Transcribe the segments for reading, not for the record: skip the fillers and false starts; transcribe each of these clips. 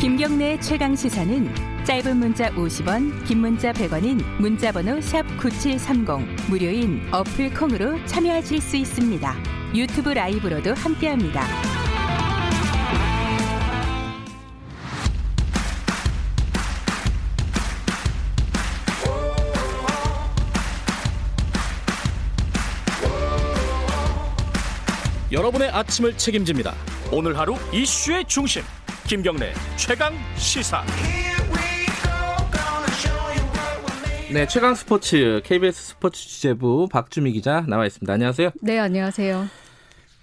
김경래의 최강시사는 짧은 문자 50원, 긴 문자 100원인 문자번호 샵 9730 무료인 어플 콩으로 참여하실 수 있습니다. 유튜브 라이브로도 함께합니다. 여러분의 아침을 책임집니다. 오늘 하루 이슈의 중심. 김경래 최강 시사. 네, 최강 스포츠 KBS 스포츠 취재부 박주미 기자 나와 있습니다. 안녕하세요. 네, 안녕하세요.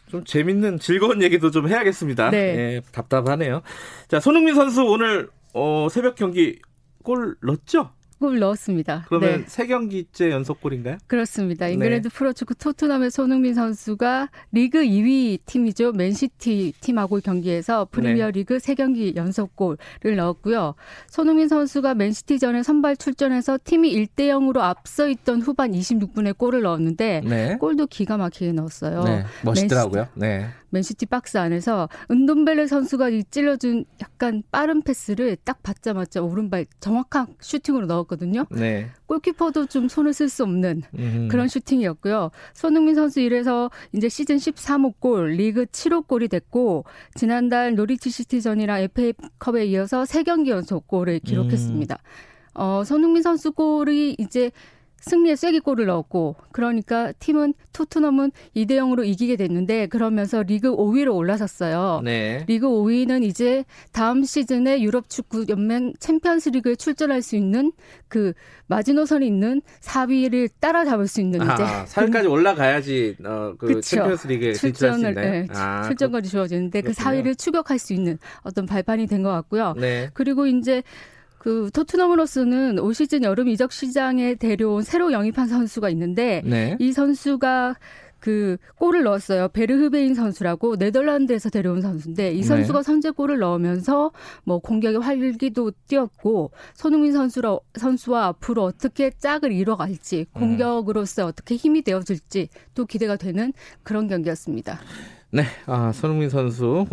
좀 재밌는 즐거운 얘기도 좀 해야겠습니다. 네, 네, 답답하네요. 자, 손흥민 선수 오늘 새벽 경기 골 넣었죠? 골 넣었습니다. 그러면 네. 3경기째 연속골인가요? 그렇습니다. 잉글랜드 네. 프로축구 토트넘의 손흥민 선수가 리그 2위 팀이죠. 맨시티 팀하고 경기에서 프리미어리그 3경기 연속골을 넣었고요. 손흥민 선수가 맨시티전에 선발 출전해서 팀이 1대0으로 앞서 있던 후반 26분에 골을 넣었는데 네. 골도 기가 막히게 넣었어요. 네. 멋있더라고요. 네. 맨시티 박스 안에서 은돔벨레 선수가 찔러준 약간 빠른 패스를 딱 받자마자 오른발 정확한 슈팅으로 넣었거든요. 네. 골키퍼도 좀 손을 쓸 수 없는 그런 슈팅이었고요. 손흥민 선수 이래서 이제 시즌 13호 골, 리그 7호 골이 됐고 지난달 노리치 시티전이랑 FA컵에 이어서 3경기 연속 골을 기록했습니다. 손흥민 선수 골이 이제 승리의 쐐기골을 넣었고 그러니까 팀은 토트넘은 2대0으로 이기게 됐는데 그러면서 리그 5위로 올라섰어요. 네. 리그 5위는 이제 다음 시즌에 유럽 축구 연맹 챔피언스 리그에 출전할 수 있는 그 마지노선이 있는 4위를 따라잡을 수 있는 이제 4위까지 올라가야지 그 챔피언스 리그에 출전할 수 있나요? 네. 출전권이 주어지는데 그렇군요. 그 4위를 추격할 수 있는 어떤 발판이 된 것 같고요. 네. 그리고 이제 그 토트넘으로서는 올 시즌 여름 이적 시장에 데려온 새로 영입한 선수가 있는데 네. 이 선수가 그 골을 넣었어요. 베르흐베인 선수라고 네덜란드에서 데려온 선수인데 이 선수가 네. 선제골을 넣으면서 뭐 공격의 활기도 띄었고 손흥민 선수와 앞으로 어떻게 짝을 이뤄갈지 공격으로서 어떻게 힘이 되어줄지 또 기대가 되는 그런 경기였습니다. 네, 손흥민 선수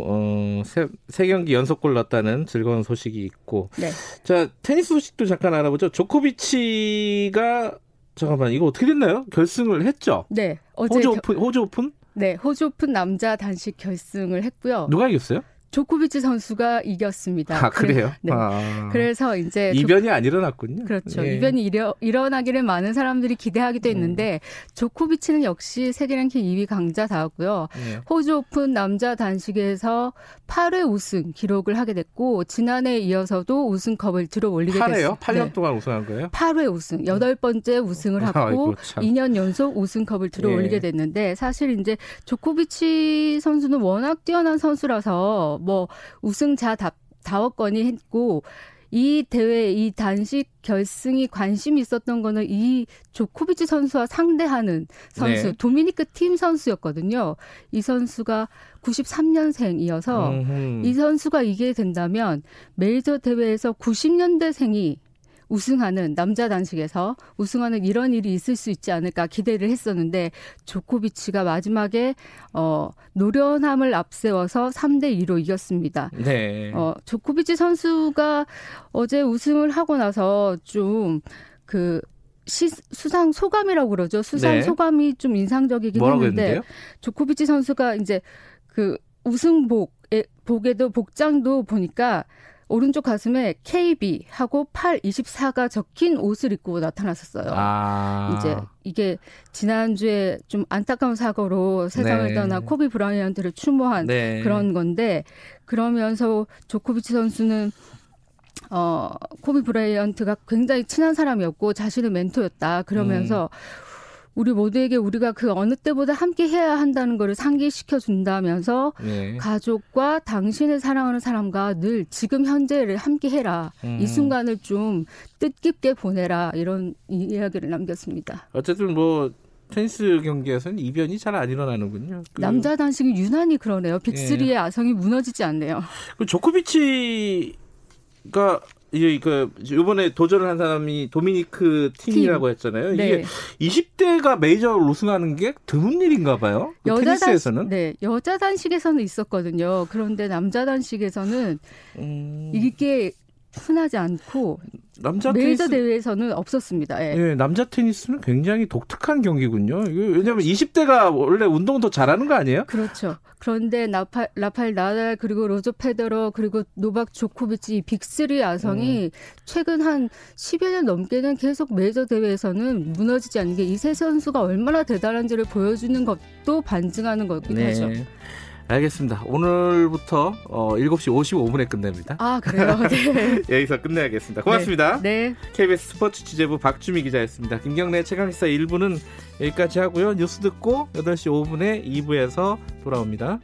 세 경기 연속골 넣었다는 즐거운 소식이 있고 네. 자, 테니스 소식도 잠깐 알아보죠. 조코비치가 잠깐만 이거 어떻게 됐나요? 결승을 했죠? 네, 어제 호주 오픈? 네, 호주 오픈 남자 단식 결승을 했고요. 누가 이겼어요? 조코비치 선수가 이겼습니다. 아, 그래요? 네. 그래서 이제 이변이 안 일어났군요. 그렇죠. 예. 이변이 일어나기를 많은 사람들이 기대하기도 했는데 조코비치는 역시 세계 랭킹 2위 강자다웠고요. 예. 호주 오픈 남자 단식에서 8회 우승 기록을 하게 됐고 지난해에 이어서도 우승컵을 들어올리게 됐습니다. 8회요? 8년 네. 동안 우승한 거예요? 8회 우승. 8번째 우승을 하고 2년 연속 우승컵을 들어올리게 됐는데 사실 이제 조코비치 선수는 워낙 뛰어난 선수라서 뭐 우승자 다웠거니 했고 이 대회 이 단식 결승이 관심이 있었던 거는 이 조코비치 선수와 상대하는 선수 네. 도미니크 팀 선수였거든요. 이 선수가 93년생이어서 이 선수가 이기게 된다면 메이저 대회에서 90년대생이 우승하는 남자 단식에서 우승하는 이런 일이 있을 수 있지 않을까 기대를 했었는데 조코비치가 마지막에 노련함을 앞세워서 3대2로 이겼습니다. 네. 조코비치 선수가 어제 우승을 하고 나서 좀 그 수상 소감이라고 그러죠. 수상 네. 소감이 좀 인상적이긴 했는데 했는데요? 조코비치 선수가 이제 그 우승복에도 복장도 보니까 오른쪽 가슴에 KB 하고 824가 적힌 옷을 입고 나타났었어요. 이제 이게 지난주에 좀 안타까운 사고로 세상을 네. 떠난 코비 브라이언트를 추모한 네. 그런 건데 그러면서 조코비치 선수는 코비 브라이언트가 굉장히 친한 사람이었고 자신의 멘토였다. 그러면서 우리 모두에게 우리가 그 어느 때보다 함께 해야 한다는 것을 상기시켜준다면서 네. 가족과 당신을 사랑하는 사람과 늘 지금 현재를 함께 해라. 이 순간을 좀 뜻깊게 보내라. 이런 이야기를 남겼습니다. 어쨌든 뭐 테니스 경기에서는 이변이 잘 안 일어나는군요. 남자 단식은 유난히 그러네요. 빅3의 아성이 무너지지 않네요. 그 조코비치가 이번에 도전을 한 사람이 도미니크 팅이라고 했잖아요. 네. 이게 20대가 메이저를 우승하는 게 드문 일인가 봐요. 그 테니스에서는. 네, 여자 단식에서는 있었거든요. 그런데 남자 단식에서는 이게 흔하지 않고 남자 메이저 테니스... 대회에서는 없었습니다. 예. 예, 남자 테니스는 굉장히 독특한 경기군요. 왜냐하면 20대가 원래 운동 더 잘하는 거 아니에요? 그렇죠. 그런데 라팔나달 그리고 로저 페더러 그리고 노박 조코비치 빅3 야성이 최근 한 10여 년 넘게는 계속 메이저 대회에서는 무너지지 않는 게 이 세 선수가 얼마나 대단한지를 보여주는 것도 반증하는 거긴 하죠. 네. 알겠습니다. 오늘부터 7시 55분에 끝냅니다. 아, 그래요? 네. 여기서 끝내야겠습니다. 고맙습니다. 네. KBS 스포츠 취재부 박주미 기자였습니다. 김경래 최강시사 1부는 여기까지 하고요. 뉴스 듣고 8시 5분에 2부에서 돌아옵니다.